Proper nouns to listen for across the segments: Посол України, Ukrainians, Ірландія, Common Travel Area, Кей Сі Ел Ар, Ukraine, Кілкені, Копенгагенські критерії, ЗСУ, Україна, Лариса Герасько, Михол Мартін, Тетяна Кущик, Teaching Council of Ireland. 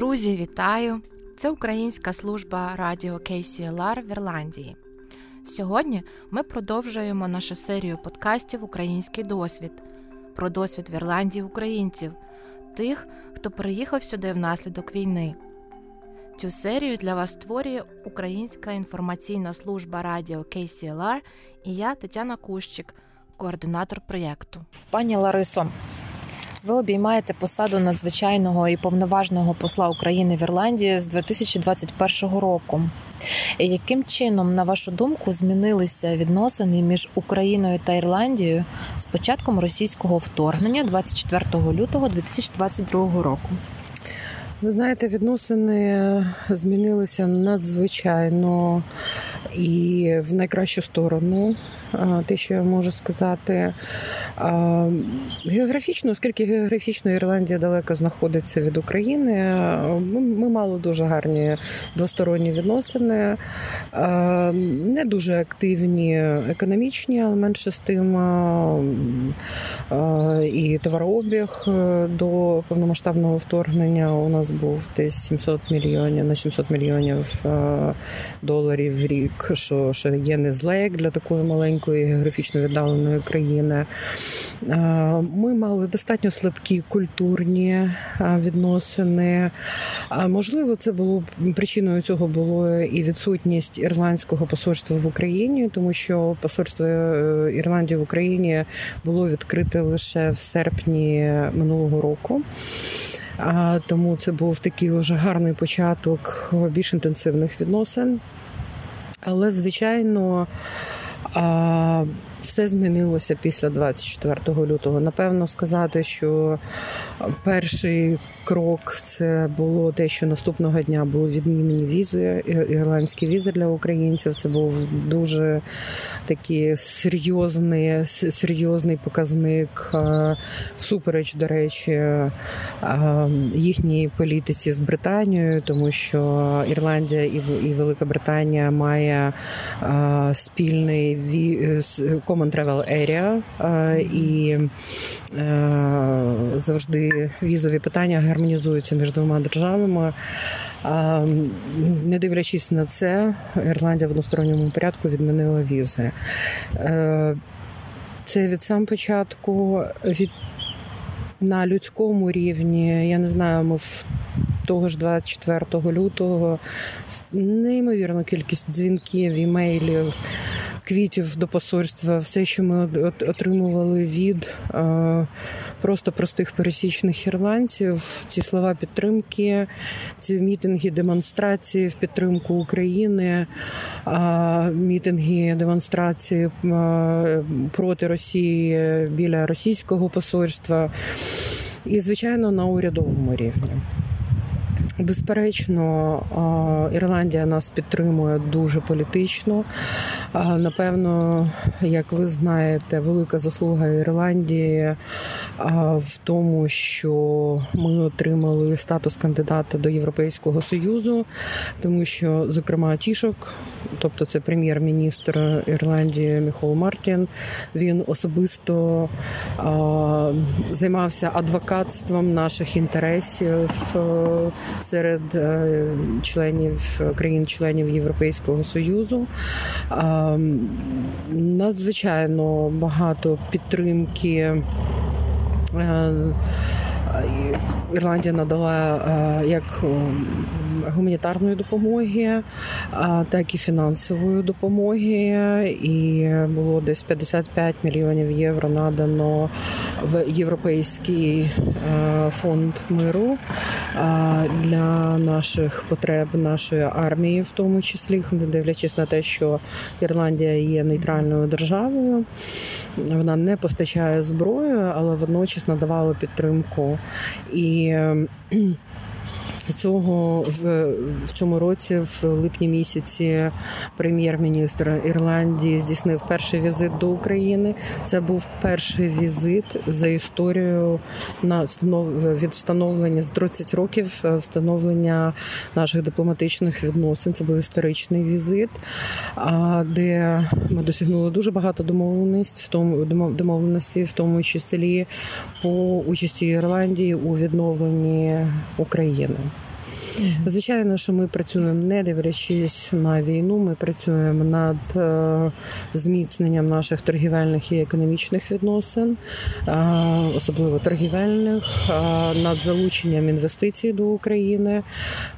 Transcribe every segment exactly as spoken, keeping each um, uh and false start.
Друзі, вітаю! Це Українська служба радіо Кей Сі Ел Ар в Ірландії. Сьогодні ми продовжуємо нашу серію подкастів «Український досвід» про досвід в Ірландії українців, тих, хто переїхав сюди внаслідок війни. Цю серію для вас створює Українська інформаційна служба радіо Кей Сі Ел Ар і я, Тетяна Кущик, координатор проєкту. Пані Ларисо, ви обіймаєте посаду надзвичайного і повноважного посла України в Ірландії з дві тисячі двадцять першого року. Яким чином, на вашу думку, змінилися відносини між Україною та Ірландією з початком російського вторгнення двадцять четвертого лютого дві тисячі двадцять другого року? Ви знаєте, відносини змінилися надзвичайно і в найкращу сторону. Те, що я можу сказати, географічно, оскільки географічно Ірландія далеко знаходиться від України, ми мали дуже гарні двосторонні відносини, не дуже активні економічні, але менше з тим і товарообіг до повномасштабного вторгнення у нас був десь сімсот мільйонів, на сімсот мільйонів доларів в рік, що ще є не зле для такої маленької географічно віддаленої країни. Ми мали достатньо слабкі культурні відносини. Можливо, це було причиною цього було і відсутність ірландського посольства в Україні, тому що посольство Ірландії в Україні було відкрите лише в серпні минулого року. Тому це був такий уже гарний початок більш інтенсивних відносин. Але, звичайно, А все змінилося після двадцять четвертого лютого. Напевно, сказати, що перший крок це було те, що наступного дня були відмінені візи, ірландські візи для українців. Це був дуже такий серйозний, серйозний показник, всупереч, до речі, їхній політиці з Британією, тому що Ірландія і Велика Британія має спільний Common Travel Area, і завжди візові питання гармонізуються між двома державами. Не дивлячись на це, Ірландія в односторонньому порядку відмінила візи. Це від самого початку, від, на людському рівні, я не знаю, ми в того ж двадцять четвертого лютого неймовірну кількість дзвінків, імейлів, квітів до посольства, все, що ми отримували від просто простих пересічних ірландців, ці слова підтримки, ці мітинги, демонстрації в підтримку України, мітинги, демонстрації проти Росії біля російського посольства і, звичайно, на урядовому рівні. Безперечно, Ірландія нас підтримує дуже політично. Напевно, як ви знаєте, велика заслуга Ірландії в тому, що ми отримали статус кандидата до Європейського Союзу, тому що, зокрема, Тішок, тобто це прем'єр-міністр Ірландії Михол Мартін, він особисто займався адвокатством наших інтересів серед членів країн-членів Європейського Союзу. Надзвичайно багато підтримки Ірландія надала як гуманітарної допомоги, так і фінансової допомоги. І було десь п'ятдесят п'ять мільйонів євро надано в Європейський фонд миру для наших потреб, нашої армії в тому числі, не дивлячись на те, що Ірландія є нейтральною державою. Вона не постачає зброю, але водночас надавала підтримку. І цього в цьому році, в липні місяці, прем'єр-міністр Ірландії здійснив перший візит до України. Це був перший візит за історію на від встановлення з тридцять років встановлення наших дипломатичних відносин. Це був історичний візит, де ми досягнули дуже багато домовленостей, в тому домовленості, в тому числі по участі Ірландії у відновленні України. Звичайно, що ми працюємо не дивлячись на війну, ми працюємо над зміцненням наших торгівельних і економічних відносин, особливо торгівельних, над залученням інвестицій до України,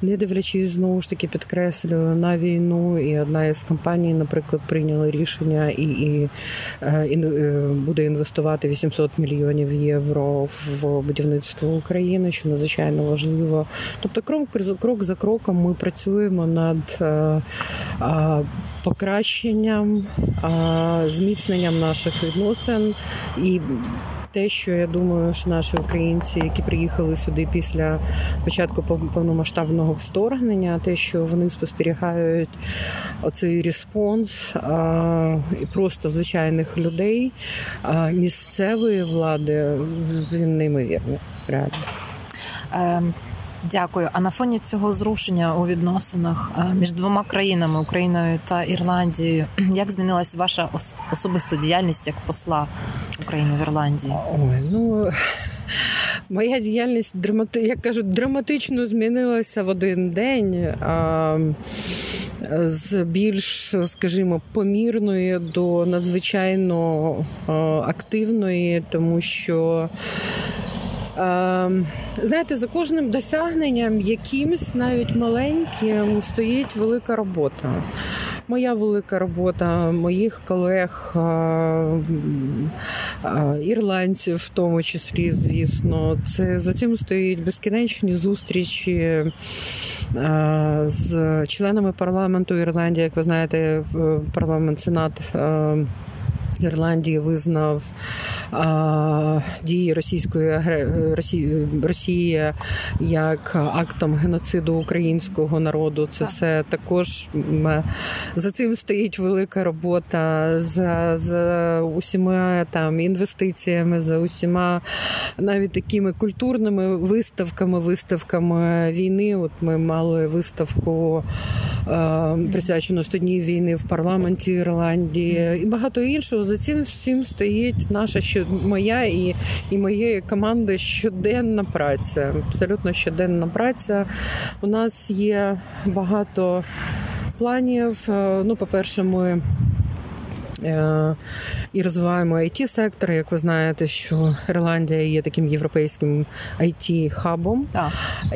не дивлячись, знову ж таки, підкреслюю, на війну. І одна із компаній, наприклад, прийняла рішення і, і, і буде інвестувати вісімсот мільйонів євро в будівництво України, що надзвичайно важливо. Тобто крок за кроком ми працюємо над покращенням, зміцненням наших відносин. І те, що я думаю, що наші українці, які приїхали сюди після початку повномасштабного вторгнення, те, що вони спостерігають оцей респонс а, і просто звичайних людей, а, місцевої влади, він неймовірний, реально. Um. Дякую. А на фоні цього зрушення у відносинах між двома країнами, Україною та Ірландією, як змінилася ваша особиста діяльність як посла України в Ірландії? Ой, ну... Моя діяльність, як кажуть, драматично змінилася в один день, з більш, скажімо, помірної до надзвичайно активної, тому що, знаєте, за кожним досягненням, якимсь навіть маленьким, стоїть велика робота. Моя велика робота, моїх колег, ірландців в тому числі, звісно. Це, за цим стоїть безкінечні зустрічі з членами парламенту Ірландії. Як ви знаєте, парламент, Сенат Ірландії визнав а, дії російської Росії, Росії як актом геноциду українського народу. Це все також, за цим стоїть велика робота, за, за усіма там інвестиціями, за усіма навіть такими культурними виставками, виставками війни. От ми мали виставку, а, присвячену сто днів війни в парламенті Ірландії і багато іншого. За цим всім стоїть наша, що моя і, і моєї команди щоденна праця, абсолютно щоденна праця. У нас є багато планів. Ну, по-перше, ми і розвиваємо ай ті-сектор. Як ви знаєте, що Ірландія є таким європейським ай ті-хабом. Так.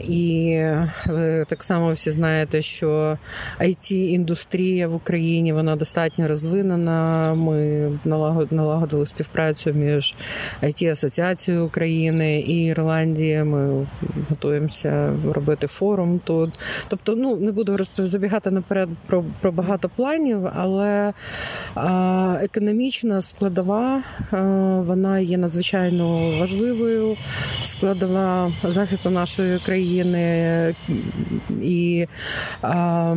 І ви так само всі знаєте, що ай ті-індустрія в Україні, вона достатньо розвинена. Ми налагодили співпрацю між ай ті-асоціацією України і Ірландії. Ми готуємося робити форум тут. Тобто, ну, не буду забігати наперед про, про багато планів, але економічна складова, вона є надзвичайно важливою, складова захисту нашої країни і а,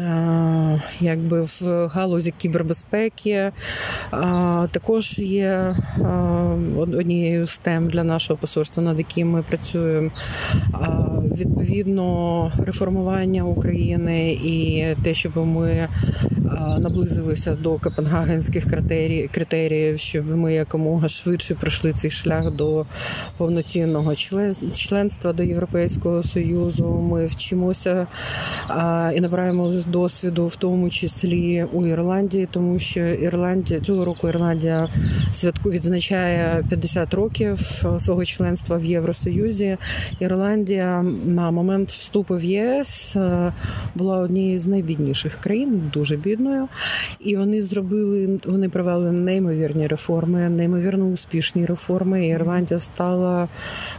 а, якби в галузі кібербезпеки а, також є а, однією з тем для нашого посольства, над яким ми працюємо. А, відповідно, реформування України і те, щоб ми наблизилися до Копенгагенських критеріїв, щоб ми якомога швидше пройшли цей шлях до повноцінного членства до Європейського Союзу. Ми вчимося і набираємо досвіду, в тому числі у Ірландії, тому що Ірландія, цього року Ірландія святку відзначає п'ятдесят років свого членства в Євросоюзі. Ірландія на момент вступу в ЄС була однією з найбідніших країн, дуже бідна. І вони зробили, вони провели неймовірні реформи, неймовірно успішні реформи. І Ірландія стала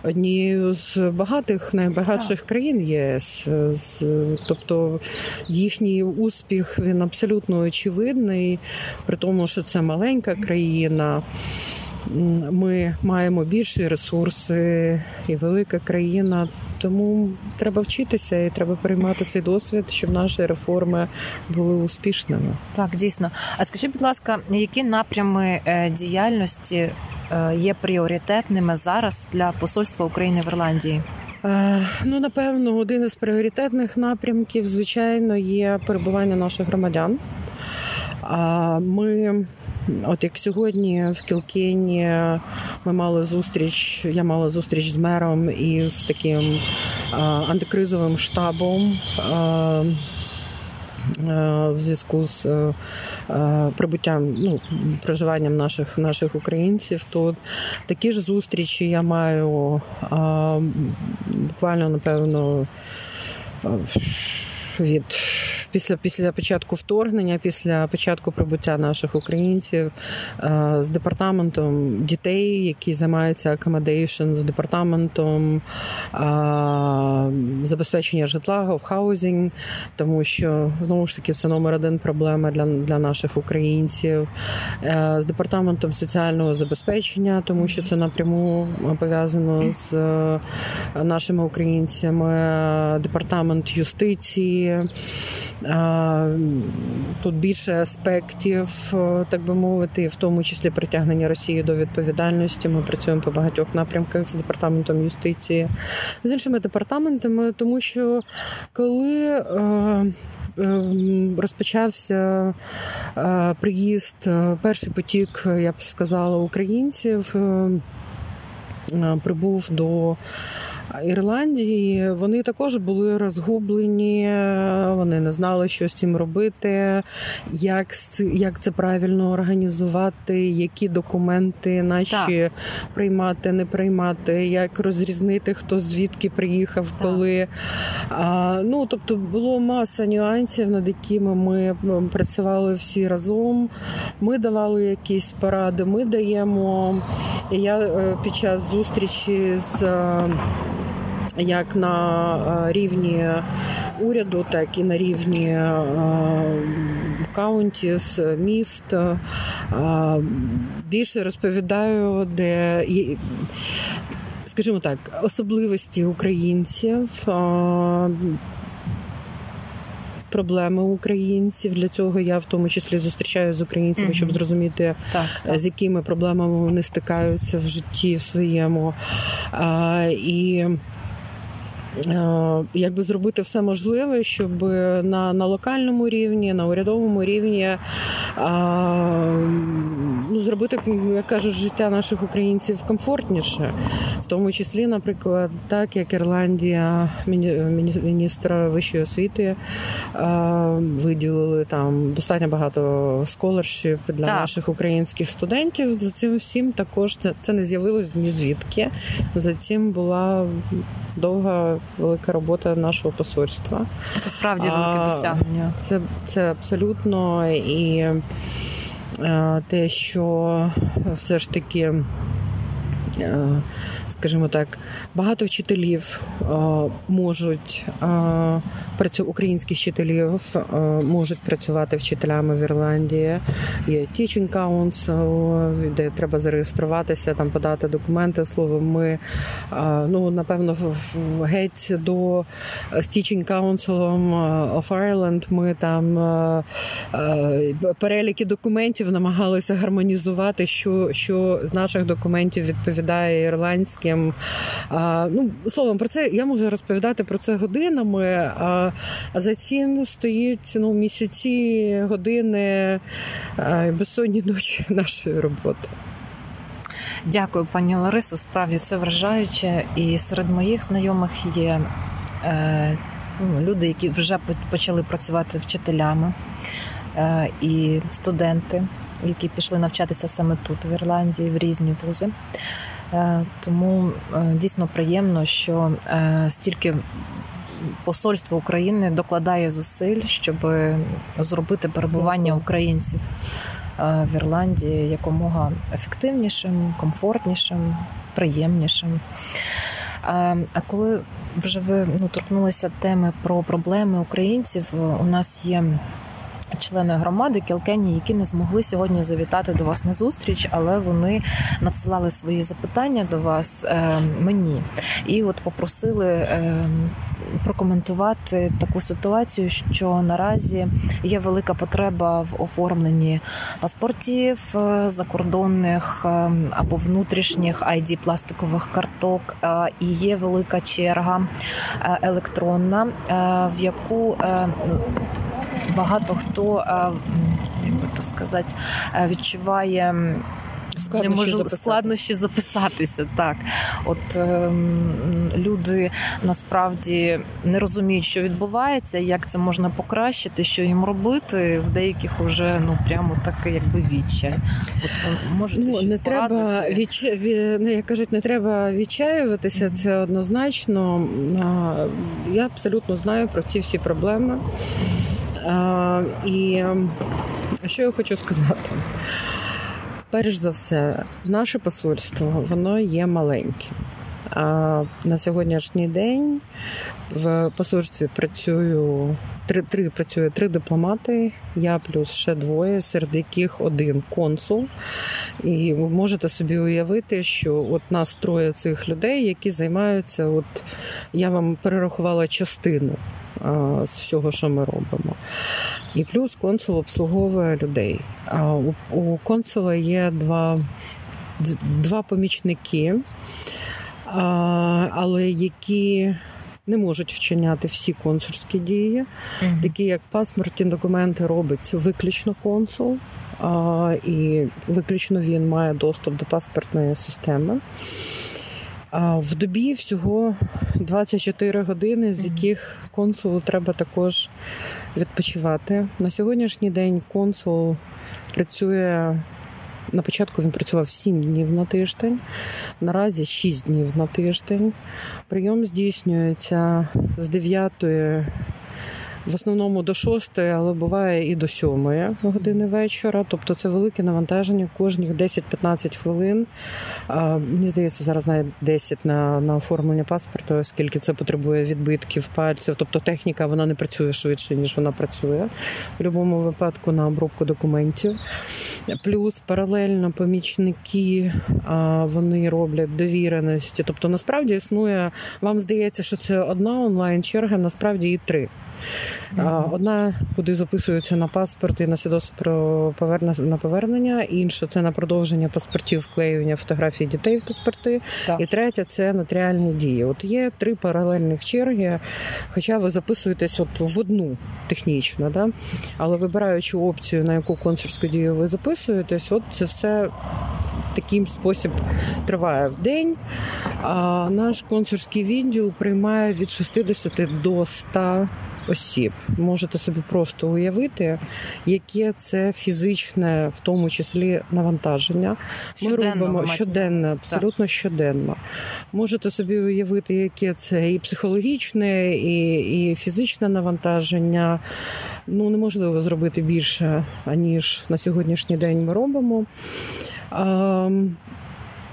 однією з багатих, найбагатших країн ЄС. Тобто їхній успіх, він абсолютно очевидний, при тому, що це маленька країна. Ми маємо більші ресурси і велика країна, тому треба вчитися і треба приймати цей досвід, щоб наші реформи були успішними. Так, дійсно. А скажіть, будь ласка, які напрями діяльності є пріоритетними зараз для посольства України в Ірландії? Ну, напевно, один із пріоритетних напрямків, звичайно, є перебування наших громадян. А ми, от як сьогодні в Кілкені, ми мали зустріч, я мала зустріч з мером і з таким антикризовим штабом в зв'язку з прибуттям, ну, проживанням наших, наших українців тут. Такі ж зустрічі я маю буквально, напевно, від після, після початку вторгнення, після початку прибуття наших українців з департаментом дітей, який займається accommodation, з департаментом забезпечення житла, of housing, тому що, знову ж таки, це номер один проблема для, для наших українців, з департаментом соціального забезпечення, тому що це напряму пов'язано з нашими українцями, департамент юстиції. Тут більше аспектів, так би мовити, в тому числі притягнення Росії до відповідальності. Ми працюємо по багатьох напрямках з департаментом юстиції, з іншими департаментами, тому що коли розпочався приїзд, перший потік, я б сказала, українців прибув до Ірландії, вони також були розгублені, вони не знали, що з цим робити, як, як це правильно організувати, які документи наші так. приймати, не приймати, як розрізнити, хто звідки приїхав, коли. А, ну, тобто, було маса нюансів, над якими ми працювали всі разом, ми давали якісь поради, ми даємо. Я під час зустрічі з... як на рівні уряду, так і на рівні каунтіс, міст. Більше розповідаю, де, скажімо так, особливості українців, проблеми українців. Для цього я в тому числі зустрічаюся з українцями, mm-hmm. щоб зрозуміти, так, так. з якими проблемами вони стикаються в житті в своєму. І якби зробити все можливе, щоб на, на локальному рівні, на урядовому рівні а, ну, зробити, як кажуть, життя наших українців комфортніше. В тому числі, наприклад, так як Ірландія, міністра вищої освіти а, виділили там достатньо багато scholarship для так. наших українських студентів. За цим всім також це, це не з'явилось ні звідки. За цим була довга велика робота нашого посольства. Це справді велике досягнення. Це, це абсолютно. І е, те, що все ж таки, е, скажімо так, багато вчителів е, можуть, е, працю, українських вчителів е, можуть працювати вчителями в Ірландії. Є Teaching Council, де треба зареєструватися, там подати документи, словом, ми, е, ну, напевно, геть до з Teaching Council of Ireland ми там е, е, переліки документів намагалися гармонізувати, що, що з наших документів відповідає ірландським. Ну, словом, про це я можу розповідати про це годинами, а за цим стоїть ну, місяці, години, безсонні ночі нашої роботи. Дякую, пані Ларисо. Справді це вражаюче. І серед моїх знайомих є е, ну, люди, які вже почали працювати вчителями, е, і студенти, які пішли навчатися саме тут, в Ірландії, в різні вузи. Тому дійсно приємно, що стільки посольство України докладає зусиль, щоб зробити перебування українців в Ірландії якомога ефективнішим, комфортнішим, приємнішим. А коли вже ви ну, торкнулися теми про проблеми українців, у нас є члени громади Кілкені, які не змогли сьогодні завітати до вас на зустріч, але вони надсилали свої запитання до вас е, мені. І от попросили е, прокоментувати таку ситуацію, що наразі є велика потреба в оформленні паспортів закордонних або внутрішніх ай ді пластикових карток, і є велика черга електронна, в яку... Е, багато хто то сказати, відчуває складнощі, неможливо, записатись. складнощі записатися. Так. От, е, люди насправді не розуміють, що відбувається, як це можна покращити, що їм робити. В деяких вже ну, прямо таке якби відчай. От, можете ну, не треба відч... Як кажуть, не треба відчаюватися, mm-hmm. це однозначно. Я абсолютно знаю про ці всі проблеми. А, і що я хочу сказати? Перш за все, наше посольство, воно є маленьке. А на сьогоднішній день в посольстві працюю, три, три, працює три дипломати, я плюс ще двоє, серед яких один консул. І ви можете собі уявити, що от нас троє цих людей, які займаються, от я вам перерахувала частину а, з всього, що ми робимо. І плюс консул обслуговує людей. А у, у консула є два, два помічники, а, але які не можуть вчиняти всі консульські дії, mm-hmm. такі як паспортні документи робить виключно консул, а, і виключно він має доступ до паспортної системи. В добі всього двадцять чотири години, з яких консулу треба також відпочивати. На сьогоднішній день консул працює, на початку він працював сім днів на тиждень, наразі шість днів на тиждень. Прийом здійснюється з дев'ятої, в основному до шостої, але буває і до сьомої години вечора. Тобто це велике навантаження кожних десять-п'ятнадцять хвилин. А, мені здається, зараз навіть десять на, на оформлення паспорту, оскільки це потребує відбитків пальців. Тобто техніка, вона не працює швидше, ніж вона працює. В будь-якому випадку на обробку документів. Плюс паралельно помічники, а, вони роблять довіреності. Тобто насправді існує, вам здається, що це одна онлайн-черга, насправді і три. Одна, куди записуються на паспорт і на свідоцтво про повернення, на повернення, інша це на продовження паспортів, вклеювання фотографій дітей в паспорти, так. І третя це нотаріальні дії. От є три паралельних черги, хоча ви записуєтесь от в одну технічно, да? Але вибираючи опцію, на яку консульську дію ви записуєтесь, от це все таким спосіб триває в день. А наш консульський відділ приймає від шістдесят до ста осіб. Можете собі просто уявити, яке це фізичне, в тому числі, навантаження. Ми щоденно, робимо щоденно, абсолютно щоденно. Можете собі уявити, яке це і психологічне, і, і фізичне навантаження. Ну, неможливо зробити більше, аніж на сьогоднішній день ми робимо.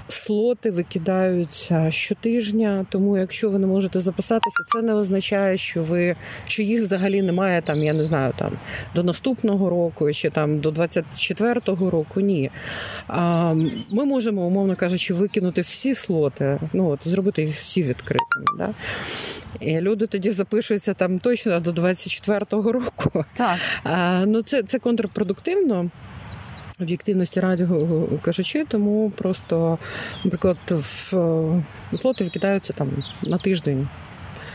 Слоти викидаються щотижня, тому якщо ви не можете записатися, це не означає, що ви що їх взагалі немає там, я не знаю, там до наступного року чи там до двадцять четвертого року. Ні, а, ми можемо, умовно кажучи, викинути всі слоти, ну от зробити їх всі відкритими. Да? І люди тоді запишуться там точно до двадцять четвертого року. Так, а, ну це, це контрпродуктивно. Об'єктивності раді кажучи, тому просто, наприклад, в слоти викидаються там на тиждень.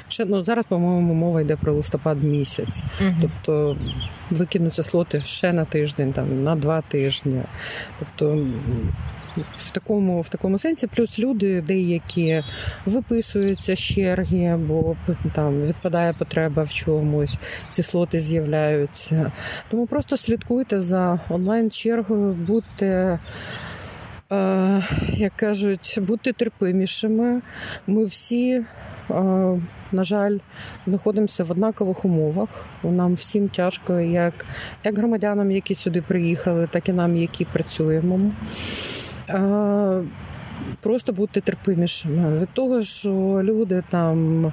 Ще, ну, зараз, по-моєму, мова йде про листопад місяць. Mm-hmm. Тобто викинуться слоти ще на тиждень, там, на два тижні. Тобто в такому, в такому сенсі. Плюс люди деякі виписуються з черги, бо там відпадає потреба в чомусь, ці слоти з'являються. Тому просто слідкуйте за онлайн-чергою, будьте, е, як кажуть, будьте терпимішими. Ми всі, на жаль, знаходимося в однакових умовах. Нам всім тяжко, як, як громадянам, які сюди приїхали, так і нам, які працюємо. Просто бути терпимішими. Від того, що люди там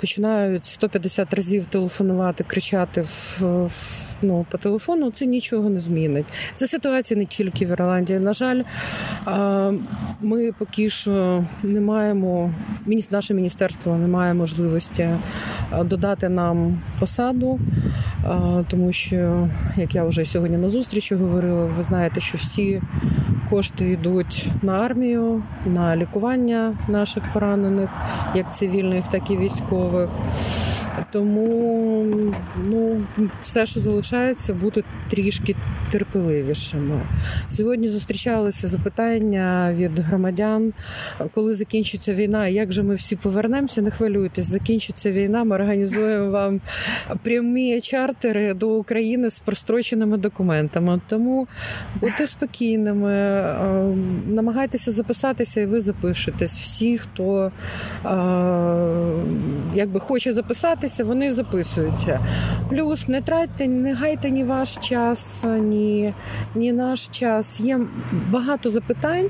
починають сто п'ятдесят разів телефонувати, кричати в, в, ну, по телефону, це нічого не змінить. Це ситуація не тільки в Ірландії. На жаль, ми поки що не маємо, наше міністерство не має можливості додати нам посаду, тому що, як я вже сьогодні на зустрічі говорила, ви знаєте, що всі кошти йдуть на армію, на лікування наших поранених, як цивільних, так і військових. Тому ну, все, що залишається, бути трішки терпеливішими. Сьогодні зустрічалися запитання від громадян, коли закінчиться війна, як же ми всі повернемося, не хвилюйтесь, закінчиться війна, ми організуємо вам прямі чартери до України з простроченими документами. Тому будьте спокійними, намагайтеся записатися, і ви запишетесь. Всі, хто якби хоче записатися, вони записуються. Плюс не тратьте, не гайте ні ваш час, ні, ні наш час. Є багато запитань,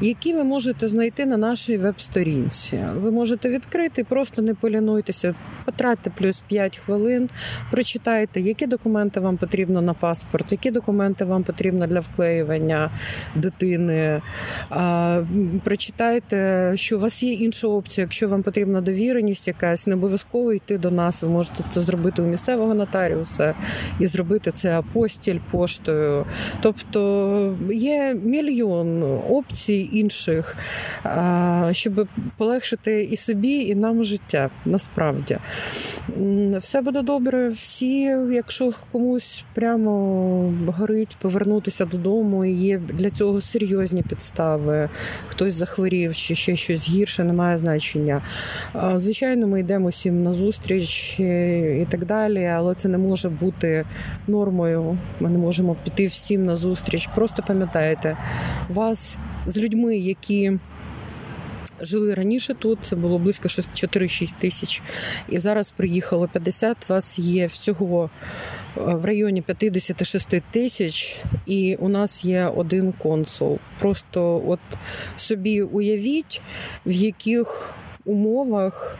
які ви можете знайти на нашій веб-сторінці. Ви можете відкрити, просто не полінуйтеся, потратьте плюс п'ять хвилин, прочитайте, які документи вам потрібно на паспорт, які документи вам потрібно для вклеювання дитини. А, прочитайте, що у вас є інша опція, якщо вам потрібна довіреність якась, не обов'язково йти до нас, ви можете це зробити у місцевого нотаріуса і зробити це апостіль поштою. Тобто є мільйон опцій інших, щоб полегшити і собі, і нам життя, насправді. Все буде добре, всі, якщо комусь прямо горить повернутися додому, і є для цього серйозні підстави, хтось захворів, чи ще щось гірше, немає значення. Звичайно, ми йдемо всім на зустріч і так далі, але це не може бути нормою. Ми не можемо піти всім на зустріч. Просто пам'ятайте, вас з людьми, які жили раніше тут, це було близько чотири-шість тисяч, і зараз приїхало п'ятдесят, вас є всього в районі п'ятдесят шість тисяч, і у нас є один консул. Просто от собі уявіть, в яких умовах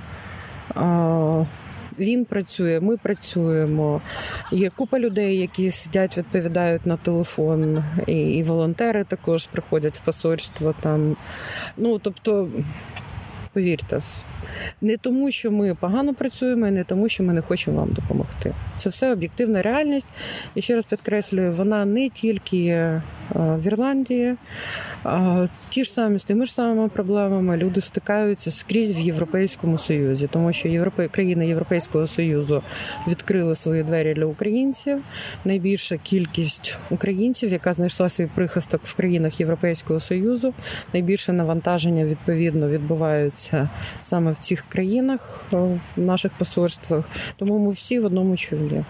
він працює, ми працюємо. Є купа людей, які сидять, відповідають на телефон, і, і волонтери також приходять в посольство там. Ну, тобто, повірте, не тому, що ми погано працюємо, і не тому, що ми не хочемо вам допомогти. Це все об'єктивна реальність. І ще раз підкреслюю, вона не тільки в Ірландії. Ті ж самі, з тими ж самими проблемами люди стикаються скрізь в Європейському Союзі, тому що Європе... країни Європейського Союзу відкрили свої двері для українців. Найбільша кількість українців, яка знайшла свій прихисток в країнах Європейського Союзу, найбільше навантаження, відповідно, відбувається саме в цих країнах, в наших посольствах. Тому ми всі в одному човні.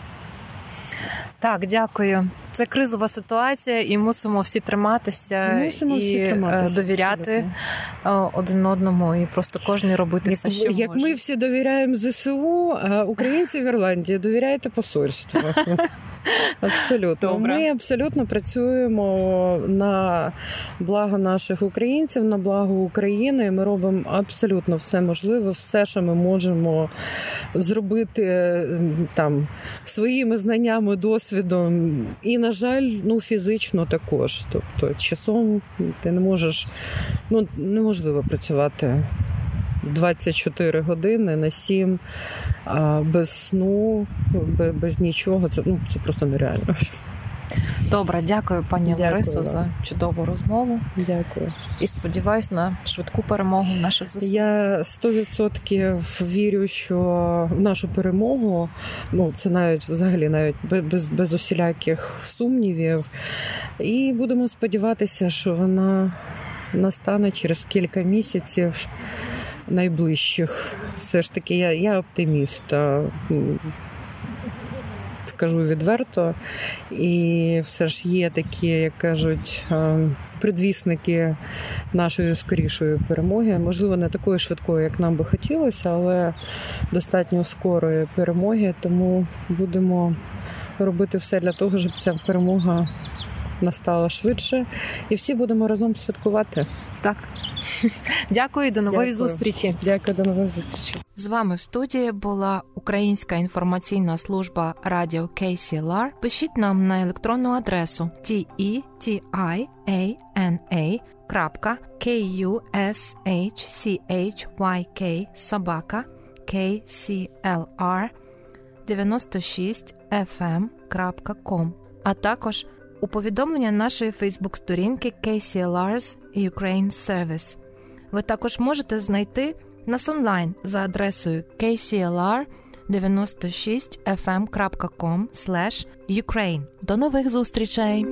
Так, дякую. Це кризова ситуація, і мусимо всі триматися, мусимо і всі триматися, довіряти абсолютно один одному, і просто кожен робити як, все, що як може. Як ми всі довіряємо ЗСУ, а українці в Ірландії довіряйте посольству. Абсолютно. Добре. Ми абсолютно працюємо на благо наших українців, на благо України. Ми робимо абсолютно все можливе, все, що ми можемо зробити там своїми знаннями, досвідом і, на жаль, ну, фізично також. Тобто часом ти не можеш, ну, неможливо працювати двадцять чотири години на сім без сну, без нічого. Це, ну, це просто нереально. Добре, дякую, пані Ларисо, за чудову розмову. Дякую. І сподіваюсь на швидку перемогу наших ЗСУ. Я сто відсотків вірю, що в нашу перемогу, ну, це навіть взагалі навіть без, без усіляких сумнівів. І будемо сподіватися, що вона настане через кілька місяців найближчих. Все ж таки, я, я оптиміст. Скажу відверто, і все ж є такі, як кажуть, предвісники нашої скорішої перемоги. Можливо, не такої швидкої, як нам би хотілося, але достатньо скорої перемоги, тому будемо робити все для того, щоб ця перемога настала швидше, і всі будемо разом святкувати. Так. Дякую, до нової Дякую. зустрічі. Дякую, до нової зустрічі. З вами в студії була Українська інформаційна служба радіо Кей Сі Ел Ар. Пишіть нам на електронну адресу ті і ті ай ей ен ей крапка кей ю ес ейч сі ейч вай кей собака кей сі ел ар дев'яносто шість еф ем крапка ком, а також у повідомлення нашої фейсбук-сторінки Кей Сі Ел Ар's Ukraine Service. Ви також можете знайти нас онлайн за адресою Кей Сі Ел Ар дев'яносто шість еф ем крапка ком слеш Ukraine. До нових зустрічей!